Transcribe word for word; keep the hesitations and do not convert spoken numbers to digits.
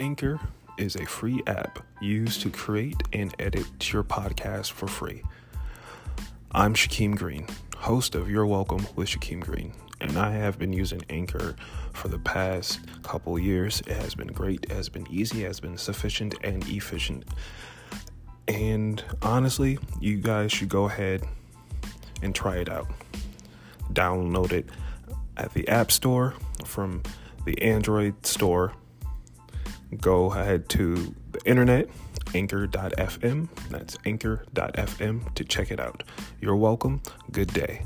Anchor is a free app used to create and edit your podcast for free. I'm Shakeem Green, host of You're Welcome with Shakeem Green, and I have been using Anchor for the past couple years. It has been great, it has been easy, it has been sufficient and efficient. And honestly, you guys should go ahead and try it out. Download it at the App Store from the Android store. Go ahead to the internet, anchor dot f m. That's anchor dot f m to check it out. You're welcome. Good day.